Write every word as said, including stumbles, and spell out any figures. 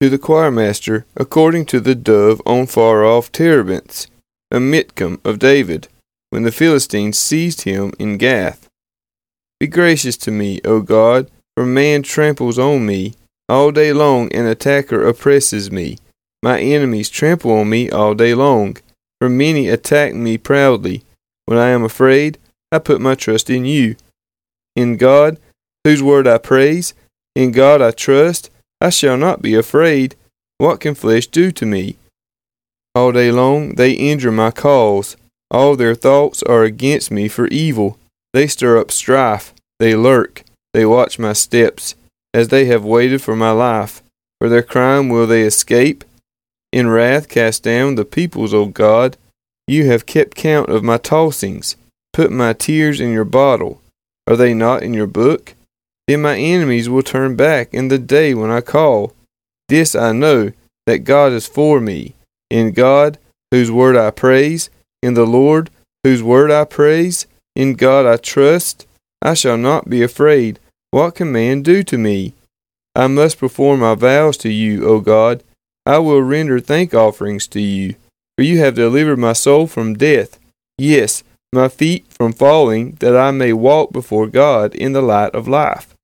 to the choirmaster according to the dove on far-off terebinth, a mitcom of David, when the Philistines seized him in Gath. Be gracious to me, O God, for man tramples on me. All day long an attacker oppresses me. My enemies trample on me all day long, for many attack me proudly. When I am afraid, I put my trust in you. In God, whose word I praise, in God I trust, I shall not be afraid. What can flesh do to me? All day long they injure my cause. All their thoughts are against me for evil. They stir up strife. They lurk. They watch my steps, as they have waited for my life. For their crime will they escape? In wrath cast down the peoples, O God. You have kept count of my tossings. Put my tears in your bottle. Are they not in your book? Then my enemies will turn back in the day when I call. This I know, that God is for me. In God, whose word I praise, in the Lord, whose word I praise, in God I trust, I shall not be afraid. What can man do to me? I must perform my vows to you, O God. I will render thank offerings to you, for you have delivered my soul from death, yes, my feet from falling, that I may walk before God in the light of life.